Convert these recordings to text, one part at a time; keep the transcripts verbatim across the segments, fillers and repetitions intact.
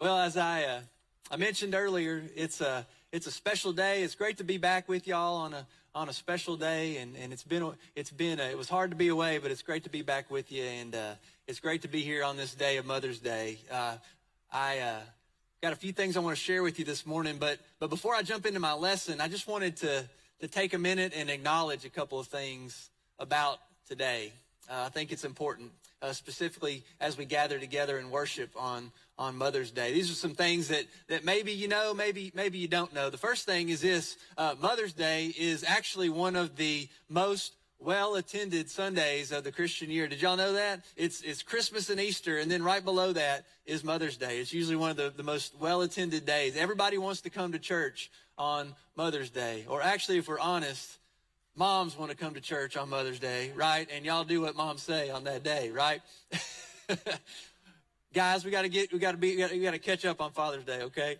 Well, as I uh, I mentioned earlier, it's a it's a special day. It's great to be back with y'all on a on a special day, and, and it's been it's been a, it was hard to be away, but it's great to be back with you, and uh, it's great to be here on this day of Mother's Day. Uh, I uh, got a few things I want to share with you this morning, but but before I jump into my lesson, I just wanted to to take a minute and acknowledge a couple of things about today. Uh, I think it's important, uh, specifically as we gather together and worship on, on Mother's Day. These are some things that, that maybe you know, maybe maybe you don't know. The first thing is this, uh, Mother's Day is actually one of the most well-attended Sundays of the Christian year. Did y'all know that? It's it's Christmas and Easter, and then right below that is Mother's Day. It's usually one of the, the most well-attended days. Everybody wants to come to church on Mother's Day, or actually, if we're honest, moms want to come to church on Mother's Day, right? And y'all do what moms say on that day, right? Guys, we got to get, we got to be, we got to catch up on Father's Day, okay?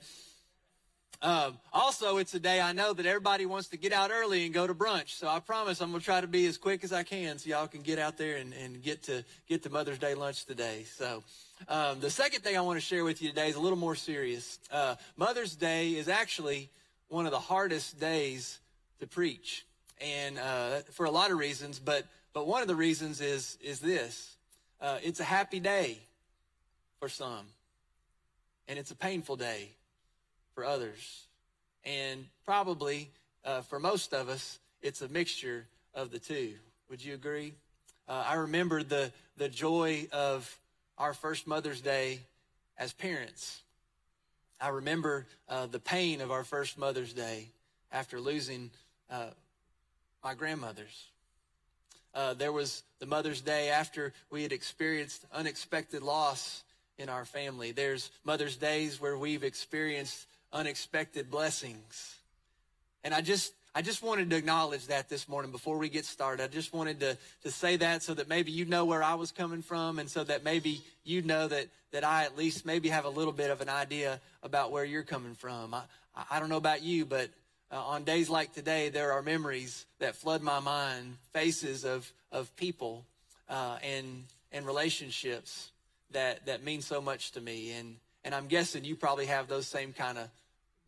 Um, also, it's a day I know that everybody wants to get out early and go to brunch. So I promise I'm going to try to be as quick as I can so y'all can get out there and, and get to get to Mother's Day lunch today. So um, the second thing I want to share with you today is a little more serious. Uh, Mother's Day is actually one of the hardest days to preach, and uh, for a lot of reasons, but but one of the reasons is is this. Uh, it's a happy day for some, and it's a painful day for others, and probably uh, for most of us, it's a mixture of the two. Would you agree? Uh, I remember the the joy of our first Mother's Day as parents. I remember uh, the pain of our first Mother's Day after losing uh, my grandmother's. Uh, there was the Mother's Day after we had experienced unexpected loss in our family. There's Mother's Days where we've experienced unexpected blessings. And I just I just wanted to acknowledge that this morning before we get started. I just wanted to, to say that so that maybe you know where I was coming from, and so that maybe you know that, that I at least maybe have a little bit of an idea about where you're coming from. I, I don't know about you, but uh, on days like today, there are memories that flood my mind, faces of, of people uh, and and relationships that, that mean so much to me. And and I'm guessing you probably have those same kind of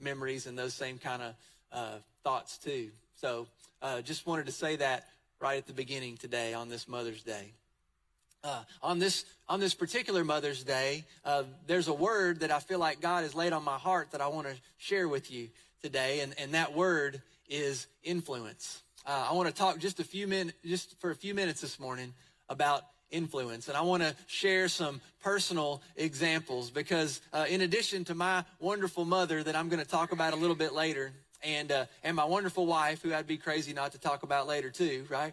memories and those same kind of uh, thoughts too. So uh, just wanted to say that right at the beginning today on this Mother's Day. Uh, on this on this particular Mother's Day, uh, there's a word that I feel like God has laid on my heart that I want to share with you today, and, and that word is influence. Uh, I want to talk just a few min- just for a few minutes this morning about influence. And I want to share some personal examples because uh, in addition to my wonderful mother that I'm going to talk about a little bit later, and uh, and my wonderful wife, who I'd be crazy not to talk about later too, right?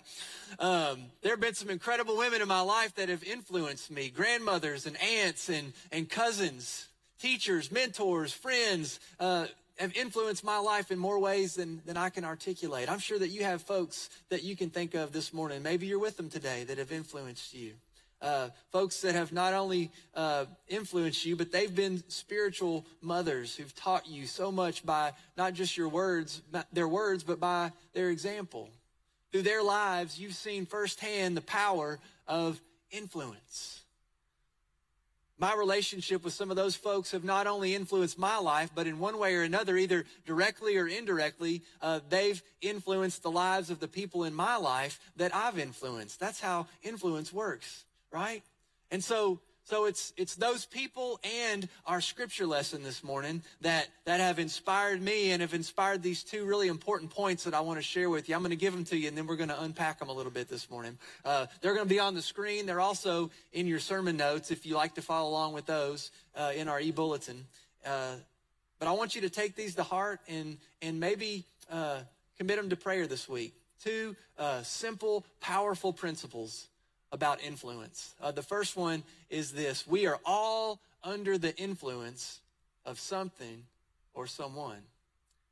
Um, there have been some incredible women in my life that have influenced me, grandmothers and aunts and, and cousins, teachers, mentors, friends, uh, have influenced my life in more ways than, than I can articulate. I'm sure that you have folks that you can think of this morning. Maybe you're with them today that have influenced you. Uh, folks that have not only uh, influenced you, but they've been spiritual mothers who've taught you so much by not just your words, their words, but by their example. Through their lives, you've seen firsthand the power of influence. My relationship with some of those folks have not only influenced my life, but in one way or another, either directly or indirectly, uh, they've influenced the lives of the people in my life that I've influenced. That's how influence works, right? And so, so it's it's those people and our scripture lesson this morning that that have inspired me and have inspired these two really important points that I want to share with you. I'm going to give them to you, and then we're going to unpack them a little bit this morning. Uh, they're going to be on the screen. They're also in your sermon notes if you like to follow along with those uh, in our e-bulletin. Uh, but I want you to take these to heart and and maybe uh, commit them to prayer this week. Two uh, simple, powerful principles about influence. Uh, the first one is this. We are all under the influence of something or someone.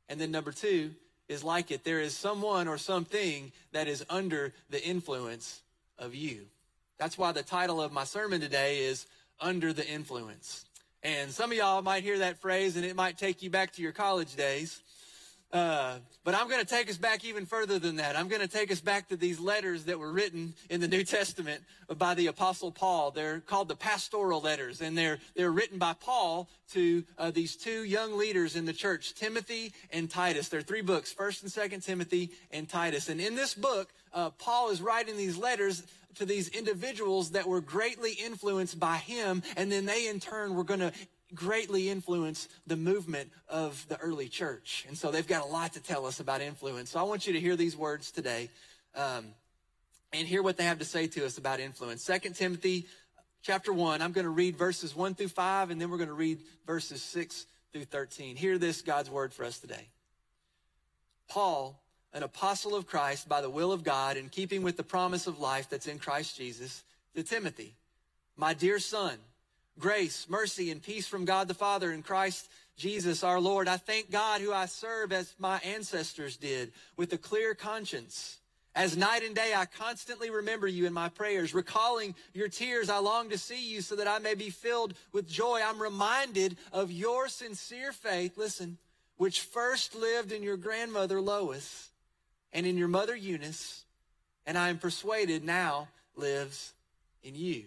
And then number two is like it. There is someone or something that is under the influence of you. That's why the title of my sermon today is Under the Influence. And some of y'all might hear that phrase and it might take you back to your college days. Uh, but I'm going to take us back even further than that. I'm going to take us back to these letters that were written in the New Testament by the Apostle Paul. They're called the pastoral letters, and they're they're written by Paul to uh, these two young leaders in the church, Timothy and Titus. There are three books, First and Second Timothy and Titus. And in this book, uh, Paul is writing these letters to these individuals that were greatly influenced by him, and then they in turn were going to greatly influence the movement of the early church. And so they've got a lot to tell us about influence. So I want you to hear these words today um, and hear what they have to say to us about influence. Second Timothy chapter one, I'm going to read verses one through five, and then we're going to read verses six through thirteen. Hear this, God's word for us today. Paul, an apostle of Christ by the will of God, in keeping with the promise of life that's in Christ Jesus, to Timothy, my dear son, grace, mercy, and peace from God the Father and Christ Jesus our Lord. I thank God who I serve as my ancestors did, with a clear conscience. As night and day I constantly remember you in my prayers. Recalling your tears, I long to see you so that I may be filled with joy. I'm reminded of your sincere faith, listen, which first lived in your grandmother Lois and in your mother Eunice, and I am persuaded now lives in you.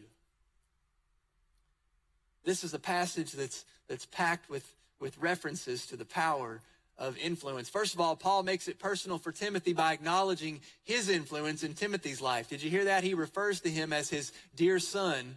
This is a passage that's that's packed with, with references to the power of influence. First of all, Paul makes it personal for Timothy by acknowledging his influence in Timothy's life. Did you hear that? He refers to him as his dear son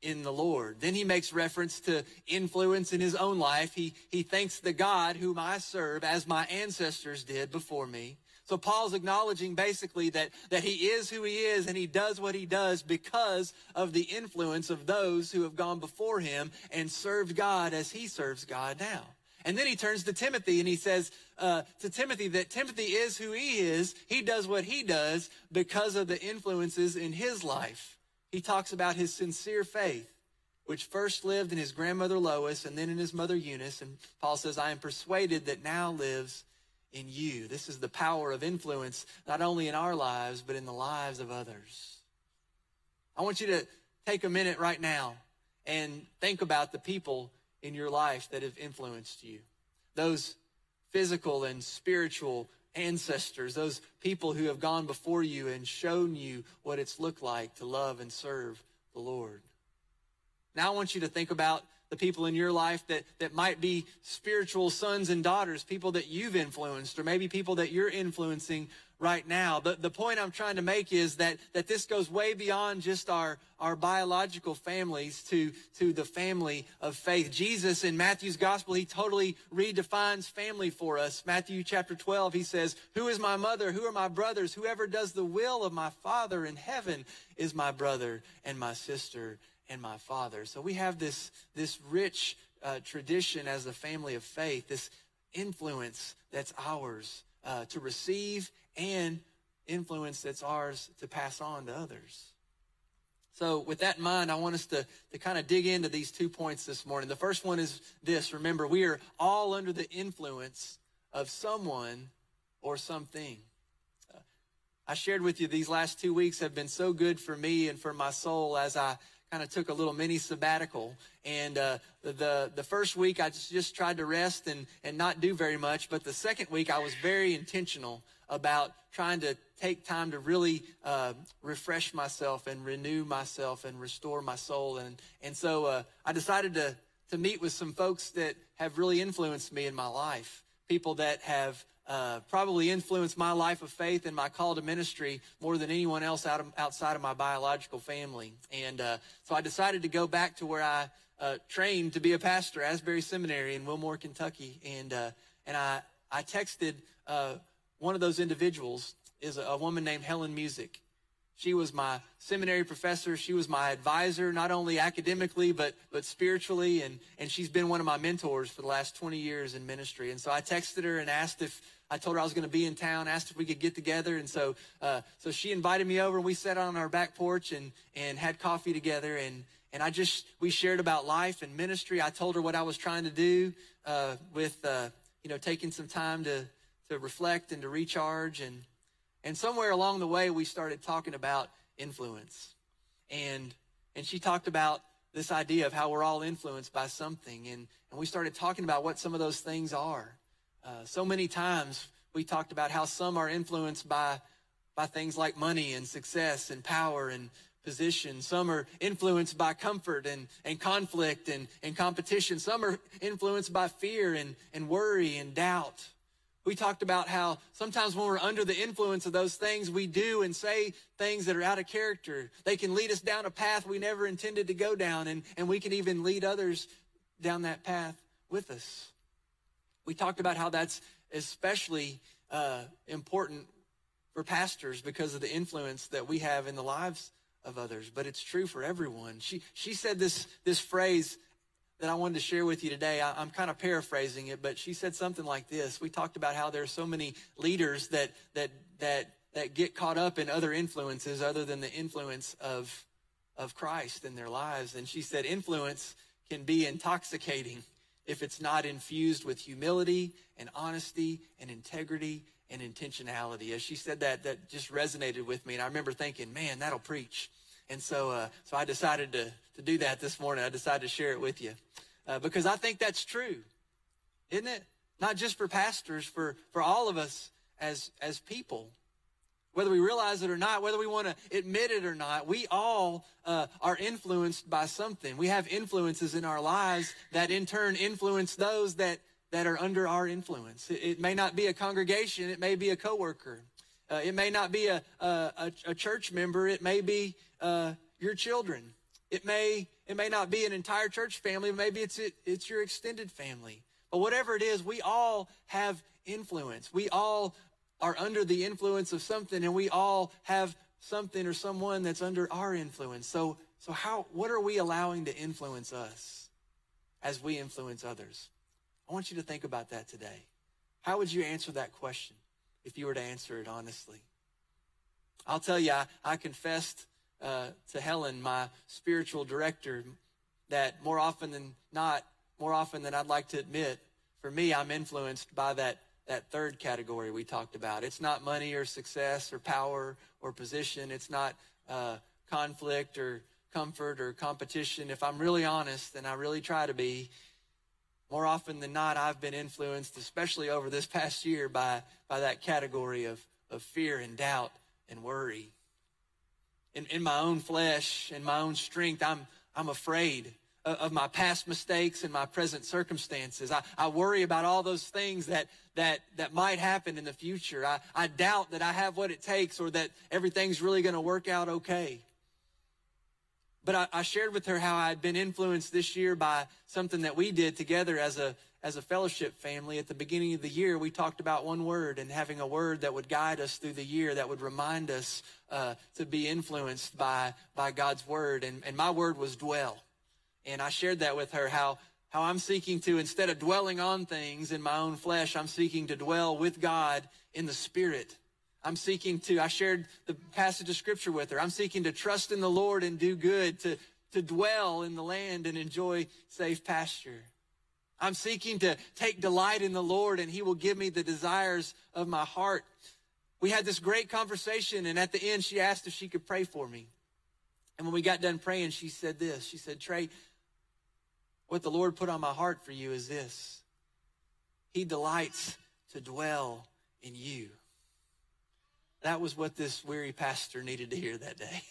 in the Lord. Then he makes reference to influence in his own life. He, he thanks the God whom I serve as my ancestors did before me. So Paul's acknowledging basically that, that he is who he is and he does what he does because of the influence of those who have gone before him and served God as he serves God now. And then he turns to Timothy and he says uh, to Timothy that Timothy is who he is. He does what he does because of the influences in his life. He talks about his sincere faith, which first lived in his grandmother Lois and then in his mother Eunice. And Paul says, I am persuaded that now lives in you. This is the power of influence, not only in our lives, but in the lives of others. I want you to take a minute right now and think about the people in your life that have influenced you. Those physical and spiritual ancestors, those people who have gone before you and shown you what it's looked like to love and serve the Lord. Now I want you to think about the people in your life that, that might be spiritual sons and daughters, people that you've influenced, or maybe people that you're influencing right now. But the point I'm trying to make is that, that this goes way beyond just our, our biological families to, to the family of faith. Jesus in Matthew's gospel, he totally redefines family for us. Matthew chapter twelve, he says, who is my mother? Who are my brothers? Whoever does the will of my Father in heaven is my brother and my sister and my father. So we have this, this rich uh, tradition as a family of faith, this influence that's ours uh, to receive and influence that's ours to pass on to others. So with that in mind, I want us to, to kind of dig into these two points this morning. The first one is this. Remember, we are all under the influence of someone or something. Uh, I shared with you these last two weeks have been so good for me and for my soul as I kind of took a little mini sabbatical. And uh, the the first week I just, just tried to rest and, and not do very much. But the second week I was very intentional about trying to take time to really uh, refresh myself and renew myself and restore my soul. And, and so uh, I decided to, to meet with some folks that have really influenced me in my life, people that have Uh, probably influenced my life of faith and my call to ministry more than anyone else out of, outside of my biological family. And uh, so I decided to go back to where I uh, trained to be a pastor, Asbury Seminary in Wilmore, Kentucky. And uh, and I, I texted uh, one of those individuals is a, a woman named Helen Musick. She was my seminary professor. She was my advisor, not only academically, but but spiritually. And, and she's been one of my mentors for the last twenty years in ministry. And so I texted her and asked if I told her I was going to be in town, asked if we could get together. And so uh, so she invited me over, and we sat on our back porch and, and had coffee together. And, and I just, we shared about life and ministry. I told her what I was trying to do uh, with, uh, you know, taking some time to, to reflect and to recharge. And, and somewhere along the way, we started talking about influence. And, and she talked about this idea of how we're all influenced by something. And, and we started talking about what some of those things are. Uh, so many times we talked about how some are influenced by by things like money and success and power and position. Some are influenced by comfort and, and conflict and, and competition. Some are influenced by fear and, and worry and doubt. We talked about how sometimes when we're under the influence of those things, we do and say things that are out of character. They can lead us down a path we never intended to go down, and, and we can even lead others down that path with us. We talked about how that's especially uh, important for pastors because of the influence that we have in the lives of others, but it's true for everyone. She she said this this phrase that I wanted to share with you today. I, I'm kind of paraphrasing it, but she said something like this. We talked about how there are so many leaders that that that that get caught up in other influences other than the influence of of Christ in their lives. And she said influence can be intoxicating if it's not infused with humility and honesty and integrity and intentionality. As she said that, that just resonated with me. And I remember thinking, man, that'll preach. And so uh, so I decided to, to do that this morning. I decided to share it with you uh, because I think that's true, isn't it? Not just for pastors, for, for all of us as, as people. Whether we realize it or not, whether we want to admit it or not, we all uh, are influenced by something. We have influences in our lives that in turn influence those that that are under our influence. It, it may not be a congregation. It may be a coworker. Uh, it may not be a, a, a church member. It may be uh, your children. It may it may not be an entire church family. Maybe it's it, it's your extended family. But whatever it is, we all have influence. We all are under the influence of something, and we all have something or someone that's under our influence. So so how what are we allowing to influence us as we influence others? I want you to think about that today. How would you answer that question if you were to answer it honestly? I'll tell you, I, I confessed uh, to Helen, my spiritual director, that more often than not, more often than I'd like to admit, for me, I'm influenced by that, that third category we talked about. It's not money or success or power or position. It's not uh, conflict or comfort or competition. If I'm really honest, and I really try to be, more often than not, I've been influenced, especially over this past year, by, by that category of, of fear and doubt and worry. In, in my own flesh, in my own strength, I'm, I'm afraid of, of my past mistakes and my present circumstances. I, I worry about all those things that, that, that might happen in the future. I, I doubt that I have what it takes or that everything's really going to work out okay. But I, I shared with her how I had been influenced this year by something that we did together as a as a fellowship family. At the beginning of the year, we talked about one word and having a word that would guide us through the year, that would remind us uh, to be influenced by by God's word. And, and my word was dwell. And I shared that with her, how, how I'm seeking to, instead of dwelling on things in my own flesh, I'm seeking to dwell with God in the Spirit. I'm seeking to, I shared the passage of Scripture with her. I'm seeking to trust in the Lord and do good, to, to dwell in the land and enjoy safe pasture. I'm seeking to take delight in the Lord, and He will give me the desires of my heart. We had this great conversation, and at the end, she asked if she could pray for me. And when we got done praying, she said this. She said, "Trey, what the Lord put on my heart for you is this. He delights to dwell in you." That was what this weary pastor needed to hear that day.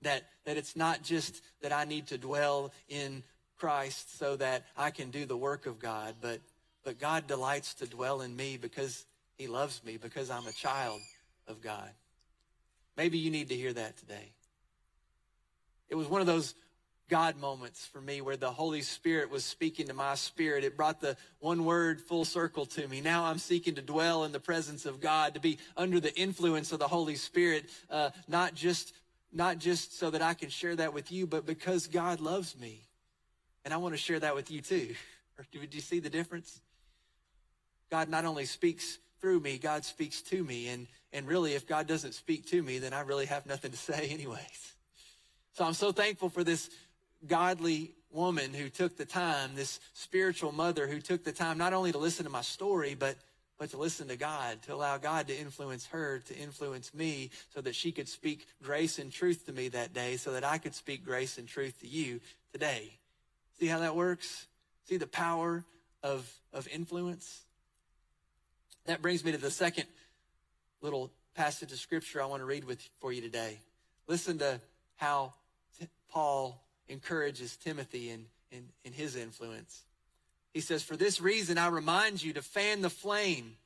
that that it's not just that I need to dwell in Christ so that I can do the work of God, but but God delights to dwell in me because He loves me, because I'm a child of God. Maybe you need to hear that today. It was one of those God moments for me where the Holy Spirit was speaking to my spirit. It brought the one word full circle to me. Now I'm seeking to dwell in the presence of God, to be under the influence of the Holy Spirit, uh, not just not just so that I can share that with you, but because God loves me. And I want to share that with you too. Did you see the difference? God not only speaks through me, God speaks to me. And, and really, if God doesn't speak to me, then I really have nothing to say anyways. So I'm so thankful for this godly woman who took the time, this spiritual mother who took the time not only to listen to my story, but, but to listen to God, to allow God to influence her, to influence me, so that she could speak grace and truth to me that day, so that I could speak grace and truth to you today. See how that works? See the power of, of influence? That brings me to the second little passage of scripture I want to read with for you today. Listen to how t- Paul encourages Timothy in, in, in his influence. He says, "For this reason, I remind you to fan the flame,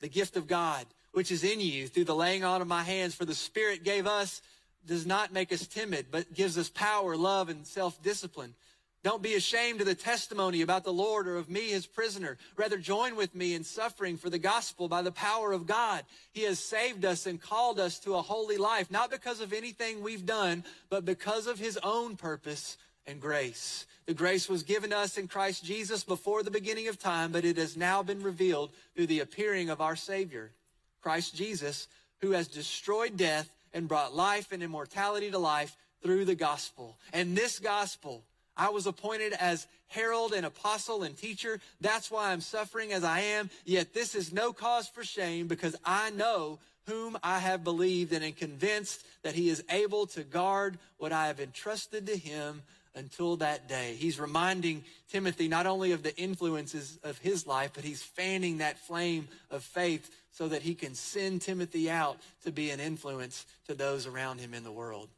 the gift of God, which is in you through the laying on of my hands. For the Spirit gave us, does not make us timid, but gives us power, love, and self-discipline. Don't be ashamed of the testimony about the Lord or of me, his prisoner. Rather, join with me in suffering for the gospel by the power of God. He has saved us and called us to a holy life, not because of anything we've done, but because of his own purpose and grace. The grace was given us in Christ Jesus before the beginning of time, but it has now been revealed through the appearing of our Savior, Christ Jesus, who has destroyed death and brought life and immortality to life through the gospel. And this gospel, I was appointed as herald and apostle and teacher. That's why I'm suffering as I am. Yet this is no cause for shame, because I know whom I have believed and am convinced that he is able to guard what I have entrusted to him until that day." He's reminding Timothy not only of the influences of his life, but he's fanning that flame of faith so that he can send Timothy out to be an influence to those around him in the world.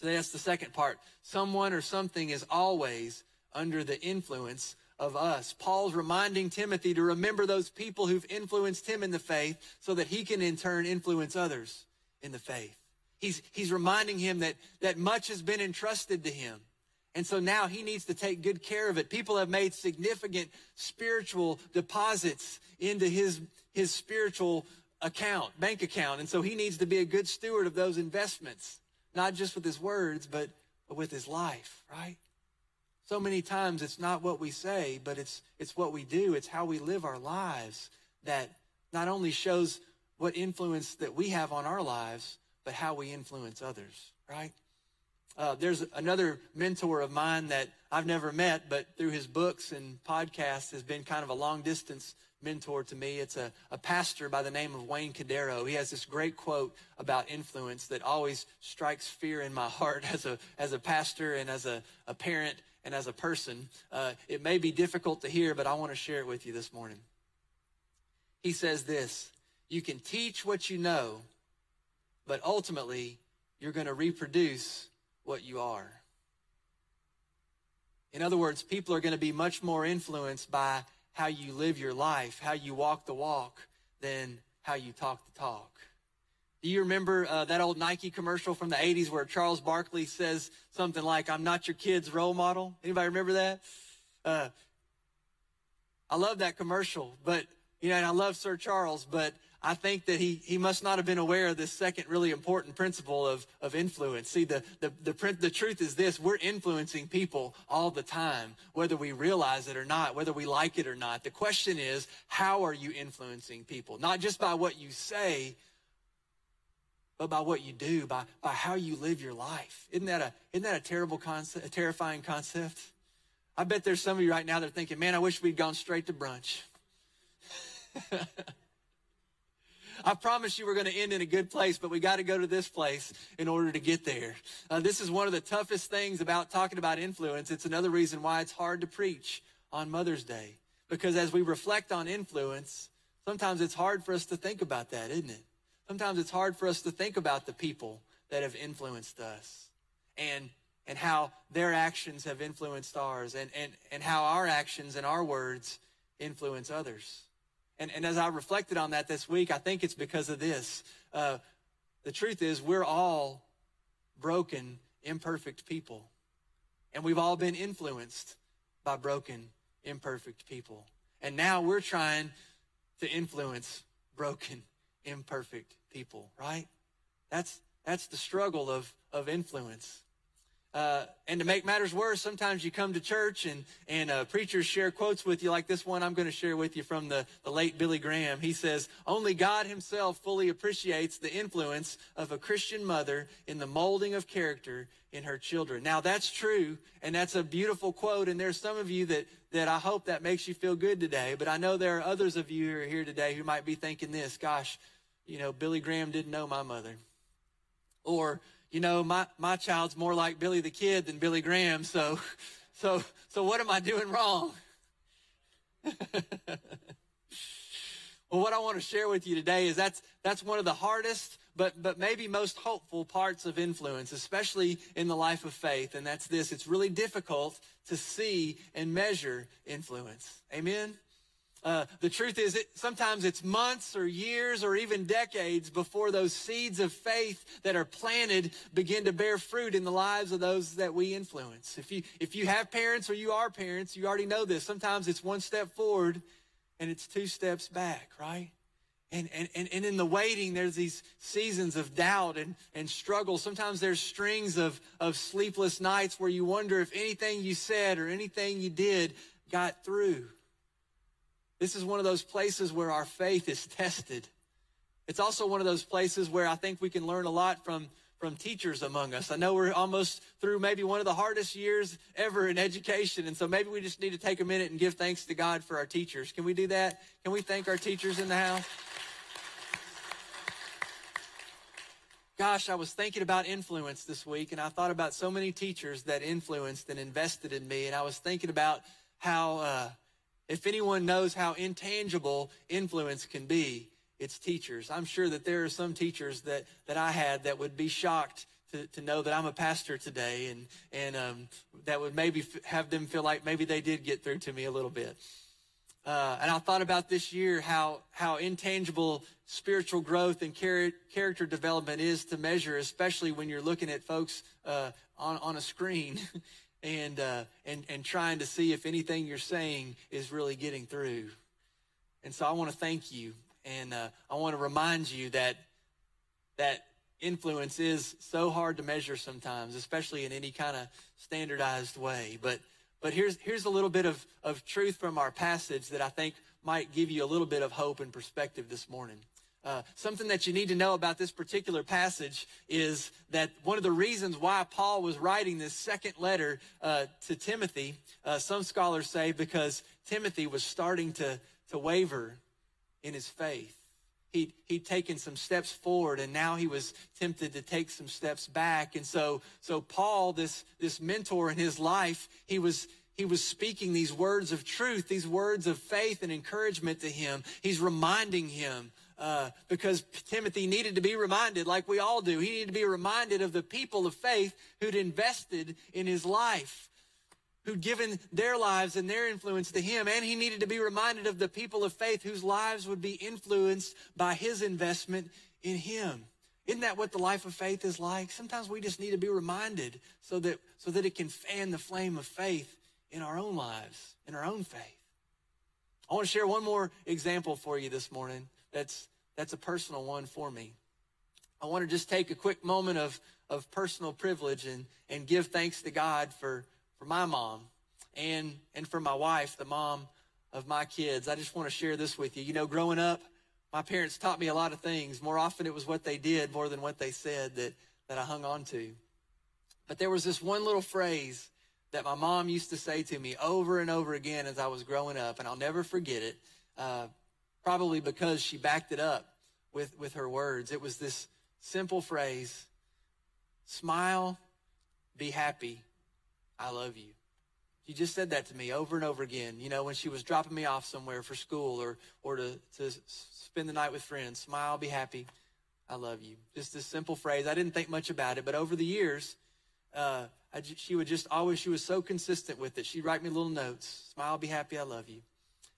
So that's the second part. Someone or something is always under the influence of us. Paul's reminding Timothy to remember those people who've influenced him in the faith so that he can in turn influence others in the faith. He's, he's reminding him that, that much has been entrusted to him. And so now he needs to take good care of it. People have made significant spiritual deposits into his, his spiritual account, bank account. And so he needs to be a good steward of those investments. Not just with his words, but with his life, right? So many times it's not what we say, but it's it's what we do. It's how we live our lives that not only shows what influence that we have on our lives, but how we influence others, right? Uh, there's another mentor of mine that I've never met, but through his books and podcasts has been kind of a long-distance mentor to me. It's a, a pastor by the name of Wayne Cadero. He has this great quote about influence that always strikes fear in my heart as a as a pastor and as a, a parent and as a person. Uh, it may be difficult to hear, but I want to share it with you this morning. He says this: "You can teach what you know, but ultimately you're going to reproduce what you are." In other words, people are going to be much more influenced by how you live your life, how you walk the walk, than how you talk the talk. Do you remember uh, that old Nike commercial from the eighties where Charles Barkley says something like, "I'm not your kid's role model"? Anybody remember that? Uh, I love that commercial, but, you know, and I love Sir Charles, but I think that he he must not have been aware of this second really important principle of, of influence. See, the, the, the, the truth is this: we're influencing people all the time, whether we realize it or not, whether we like it or not. The question is, how are you influencing people? Not just by what you say, but by what you do, by, by how you live your life. Isn't that a, isn't that a terrible concept, a terrifying concept? I bet there's some of you right now that are thinking, "Man, I wish we'd gone straight to brunch." I promise you we're going to end in a good place, but we got to go to this place in order to get there. Uh, this is one of the toughest things about talking about influence. It's another reason why it's hard to preach on Mother's Day, because as we reflect on influence, sometimes it's hard for us to think about that, isn't it? Sometimes it's hard for us to think about the people that have influenced us and and how their actions have influenced ours and, and, and how our actions and our words influence others. And, and as I reflected on that this week, I think it's because of this. Uh, the truth is, we're all broken, imperfect people. And we've all been influenced by broken, imperfect people. And now we're trying to influence broken, imperfect people, right? That's that's the struggle of, of influence. Uh, and to make matters worse, sometimes you come to church and, and uh, preachers share quotes with you like this one I'm going to share with you from the, the late Billy Graham. He says, "Only God himself fully appreciates the influence of a Christian mother in the molding of character in her children." Now, that's true, and that's a beautiful quote, and there's some of you that, that I hope that makes you feel good today, but I know there are others of you who are here today who might be thinking this: "Gosh, you know, Billy Graham didn't know my mother." Or, "You know, my, my child's more like Billy the Kid than Billy Graham, so so, so what am I doing wrong?" Well, what I want to share with you today is that's that's one of the hardest, but but maybe most hopeful parts of influence, especially in the life of faith, and that's this. It's really difficult to see and measure influence. Amen? Uh, the truth is, it, sometimes it's months or years or even decades before those seeds of faith that are planted begin to bear fruit in the lives of those that we influence. If you if you have parents or you are parents, you already know this. Sometimes it's one step forward and it's two steps back, right? And and and, and in the waiting, there's these seasons of doubt and, and struggle. Sometimes there's strings of, of sleepless nights where you wonder if anything you said or anything you did got through. This is one of those places where our faith is tested. It's also one of those places where I think we can learn a lot from, from teachers among us. I know we're almost through maybe one of the hardest years ever in education, and so maybe we just need to take a minute and give thanks to God for our teachers. Can we do that? Can we thank our teachers in the house? Gosh, I was thinking about influence this week, and I thought about so many teachers that influenced and invested in me, and I was thinking about how... Uh, If anyone knows how intangible influence can be, it's teachers. I'm sure that there are some teachers that, that I had that would be shocked to, to know that I'm a pastor today, and, and um, that would maybe f- have them feel like maybe they did get through to me a little bit. Uh, and I thought about this year how, how intangible spiritual growth and char- character development is to measure, especially when you're looking at folks uh, on, on a screen. And, uh, and and trying to see if anything you're saying is really getting through. And so I want to thank you, and uh, I want to remind you that that influence is so hard to measure sometimes, especially in any kind of standardized way. But but here's here's a little bit of, of truth from our passage that I think might give you a little bit of hope and perspective this morning. Uh, something that you need to know about this particular passage is that one of the reasons why Paul was writing this second letter uh, to Timothy, uh, some scholars say because Timothy was starting to, to waver in his faith. He'd, he'd taken some steps forward, and now he was tempted to take some steps back. And so so Paul, this this mentor in his life, he was... He was speaking these words of truth, these words of faith and encouragement to him. He's reminding him uh, because Timothy needed to be reminded, like we all do. He needed to be reminded of the people of faith who'd invested in his life, who'd given their lives and their influence to him. And he needed to be reminded of the people of faith whose lives would be influenced by his investment in him. Isn't that what the life of faith is like? Sometimes we just need to be reminded so that, so that it can fan the flame of faith in our own lives, in our own faith. I want to share one more example for you this morning. That's that's a personal one for me. I want to just take a quick moment of, of personal privilege and, and give thanks to God for, for my mom and, and for my wife, the mom of my kids. I just want to share this with you. You know, growing up, my parents taught me a lot of things. More often it was what they did more than what they said that, that I hung on to. But there was this one little phrase that my mom used to say to me over and over again as I was growing up, and I'll never forget it, uh, probably because she backed it up with, with her words. It was this simple phrase: smile, be happy, I love you. She just said that to me over and over again, you know, when she was dropping me off somewhere for school or, or to, to spend the night with friends. Smile, be happy, I love you. Just this simple phrase. I didn't think much about it, but over the years, uh, I, she would just always, she was so consistent with it. She'd write me little notes. Smile, be happy, I love you.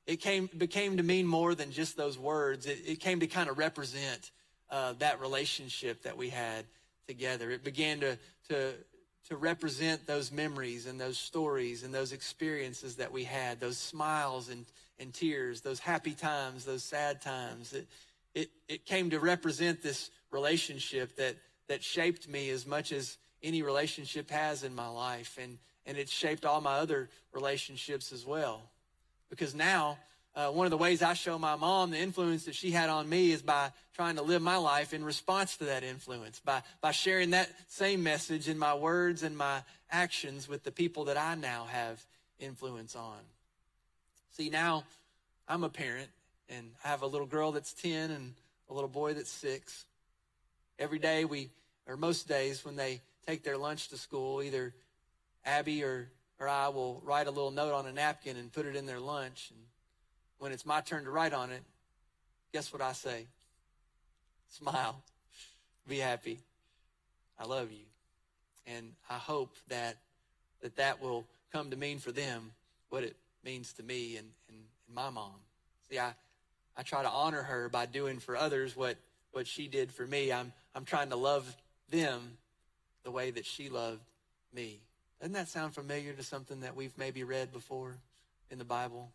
It came became to mean more than just those words. It, it came to kind of represent uh, that relationship that we had together. It began to, to, to represent those memories and those stories and those experiences that we had, those smiles and, and tears, those happy times, those sad times. It, it, it came to represent this relationship that, that shaped me as much as any relationship has in my life, and, and it's shaped all my other relationships as well. Because now, uh, one of the ways I show my mom the influence that she had on me is by trying to live my life in response to that influence, by, by sharing that same message in my words and my actions with the people that I now have influence on. See, now I'm a parent, and I have a little girl that's ten and a little boy that's six. Every day we, or most days when they take their lunch to school, either Abby or, or I will write a little note on a napkin and put it in their lunch. And when it's my turn to write on it, guess what I say? Smile. Be happy. I love you. And I hope that that, that will come to mean for them what it means to me and, and, and my mom. See, I, I try to honor her by doing for others what, what she did for me. I'm I'm trying to love them the way that she loved me. Doesn't that sound familiar to something that we've maybe read before in the Bible?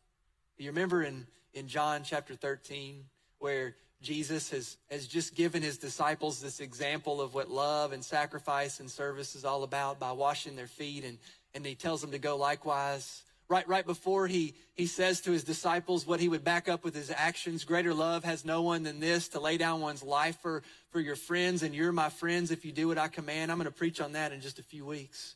You remember in, in John chapter thirteen where Jesus has, has just given his disciples this example of what love and sacrifice and service is all about by washing their feet, and, and he tells them to go likewise. Right, right before he, he says to his disciples what he would back up with his actions, greater love has no one than this, to lay down one's life for, for your friends, and you're my friends if you do what I command. I'm going to preach on that in just a few weeks.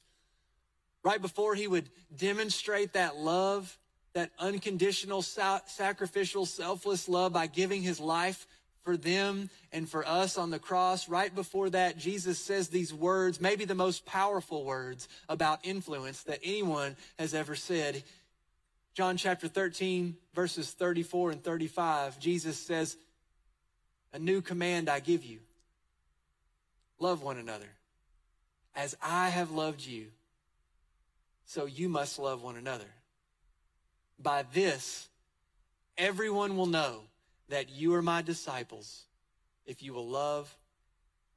Right before he would demonstrate that love, that unconditional, sacrificial, selfless love by giving his life for them and for us on the cross, right before that, Jesus says these words, maybe the most powerful words about influence that anyone has ever said. John chapter thirteen, verses thirty-four and thirty-five, Jesus says, "A new command I give you. Love one another. As I have loved you, so you must love one another. By this, everyone will know that you are my disciples, if you will love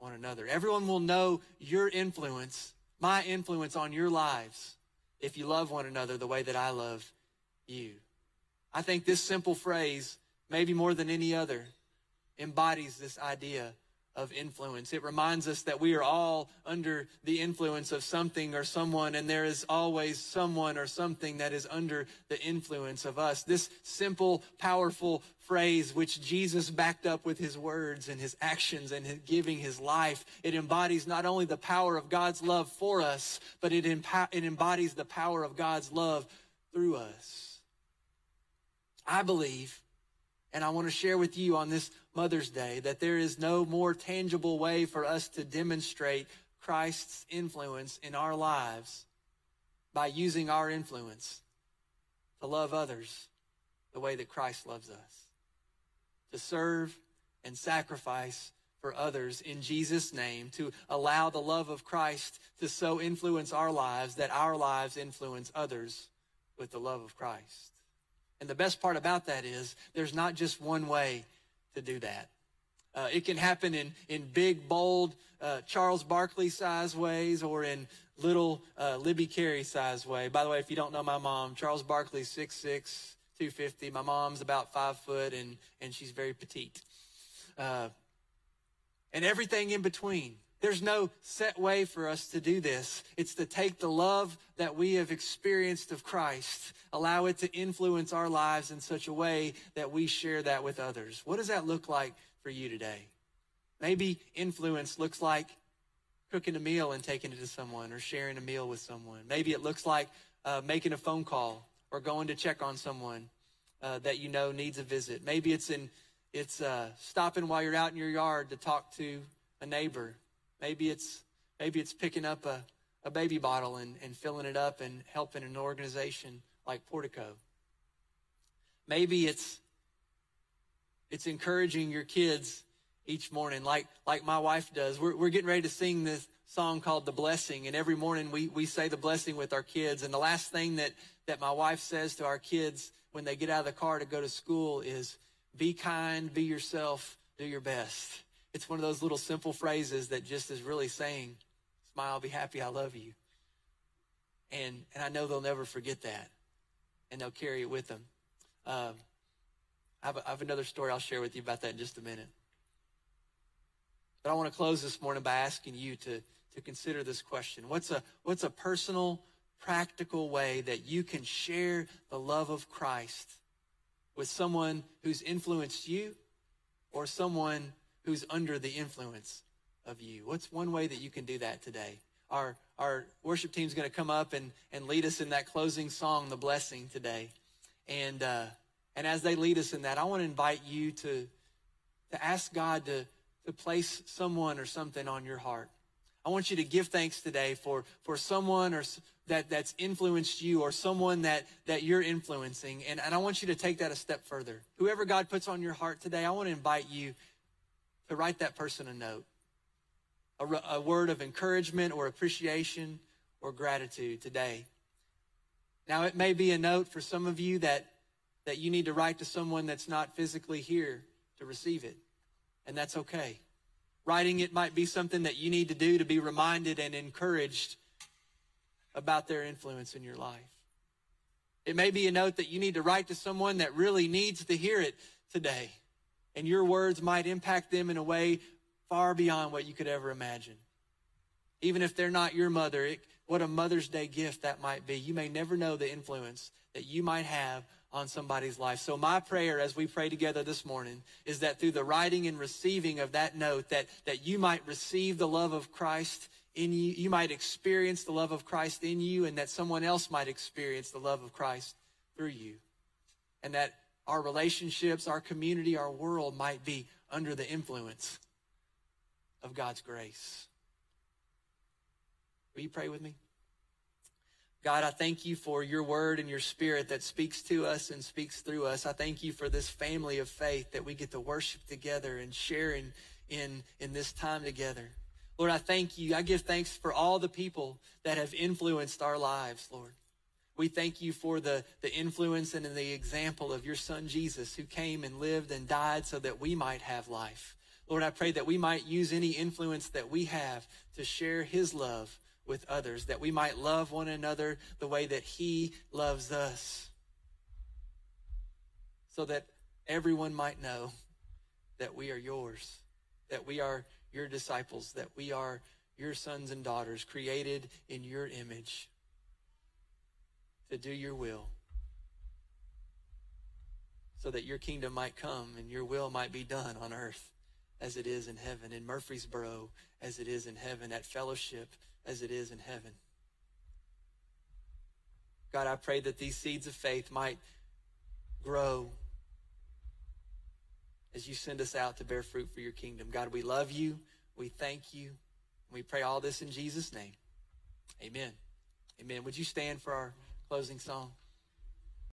one another." Everyone will know your influence, my influence on your lives, if you love one another the way that I love you. I think this simple phrase, maybe more than any other, embodies this idea of influence. It reminds us that we are all under the influence of something or someone, and there is always someone or something that is under the influence of us. This simple, powerful phrase, which Jesus backed up with his words and his actions and his giving his life, it embodies not only the power of God's love for us, but it, empo- it embodies the power of God's love through us. I believe, and I want to share with you on this Mother's Day, that there is no more tangible way for us to demonstrate Christ's influence in our lives by using our influence to love others the way that Christ loves us, to serve and sacrifice for others in Jesus' name, to allow the love of Christ to so influence our lives that our lives influence others with the love of Christ. And the best part about that is there's not just one way to do that. Uh, it can happen in, in big, bold, uh, Charles Barkley size ways, or in little uh, Libby Carey size way. By the way, if you don't know my mom, Charles Barkley's six six, two fifty. My mom's about five foot, and, and she's very petite. Uh, and everything in between. There's no set way for us to do this. It's to take the love that we have experienced of Christ, allow it to influence our lives in such a way that we share that with others. What does that look like for you today? Maybe influence looks like cooking a meal and taking it to someone, or sharing a meal with someone. Maybe it looks like uh, making a phone call or going to check on someone uh, that you know needs a visit. Maybe it's in it's uh, stopping while you're out in your yard to talk to a neighbor. Maybe it's maybe it's picking up a, a baby bottle and, and filling it up and helping an organization like Portico. Maybe it's it's encouraging your kids each morning, like like my wife does. We're we're getting ready to sing this song called "The Blessing," and every morning we, we say the blessing with our kids. And the last thing that, that my wife says to our kids when they get out of the car to go to school is, "Be kind, be yourself, do your best." It's one of those little simple phrases that just is really saying, smile, be happy, I love you. And and I know they'll never forget that, and they'll carry it with them. Um, I, have a, I have another story I'll share with you about that in just a minute. But I want to close this morning by asking you to, to consider this question. What's a, what's a personal, practical way that you can share the love of Christ with someone who's influenced you, or someone who's under the influence of you? What's one way that you can do that today? Our our worship team's going to come up and, and lead us in that closing song, "The Blessing," today. And uh, and as they lead us in that, I want to invite you to to ask God to, to place someone or something on your heart. I want you to give thanks today for, for someone or that, that's influenced you or someone that, that you're influencing. And, and I want you to take that a step further. Whoever God puts on your heart today, I want to invite you to write that person a note, a, a word of encouragement or appreciation or gratitude today. Now, it may be a note for some of you that, that you need to write to someone that's not physically here to receive it, and that's okay. Writing it might be something that you need to do to be reminded and encouraged about their influence in your life. It may be a note that you need to write to someone that really needs to hear it today, and your words might impact them in a way far beyond what you could ever imagine. Even if they're not your mother, it, what a Mother's Day gift that might be. You may never know the influence that you might have on somebody's life. So my prayer as we pray together this morning is that through the writing and receiving of that note, that, that you might receive the love of Christ in you, you might experience the love of Christ in you, and that someone else might experience the love of Christ through you. And that our relationships, our community, our world might be under the influence of God's grace. Will you pray with me? God, I thank you for your word and your spirit that speaks to us and speaks through us. I thank you for this family of faith that we get to worship together and share in, in, in this time together. Lord, I thank you. I give thanks for all the people that have influenced our lives, Lord. We thank you for the, the influence and the example of your son, Jesus, who came and lived and died so that we might have life. Lord, I pray that we might use any influence that we have to share his love with others, that we might love one another the way that he loves us, so that everyone might know that we are yours, that we are your disciples, that we are your sons and daughters created in your image to do your will, so that your kingdom might come and your will might be done on earth as it is in heaven, in Murfreesboro as it is in heaven, at Fellowship as it is in heaven. God, I pray that these seeds of faith might grow as you send us out to bear fruit for your kingdom. God, we love you. We thank you. We pray all this in Jesus' name. Amen. Amen. Would you stand for our closing song?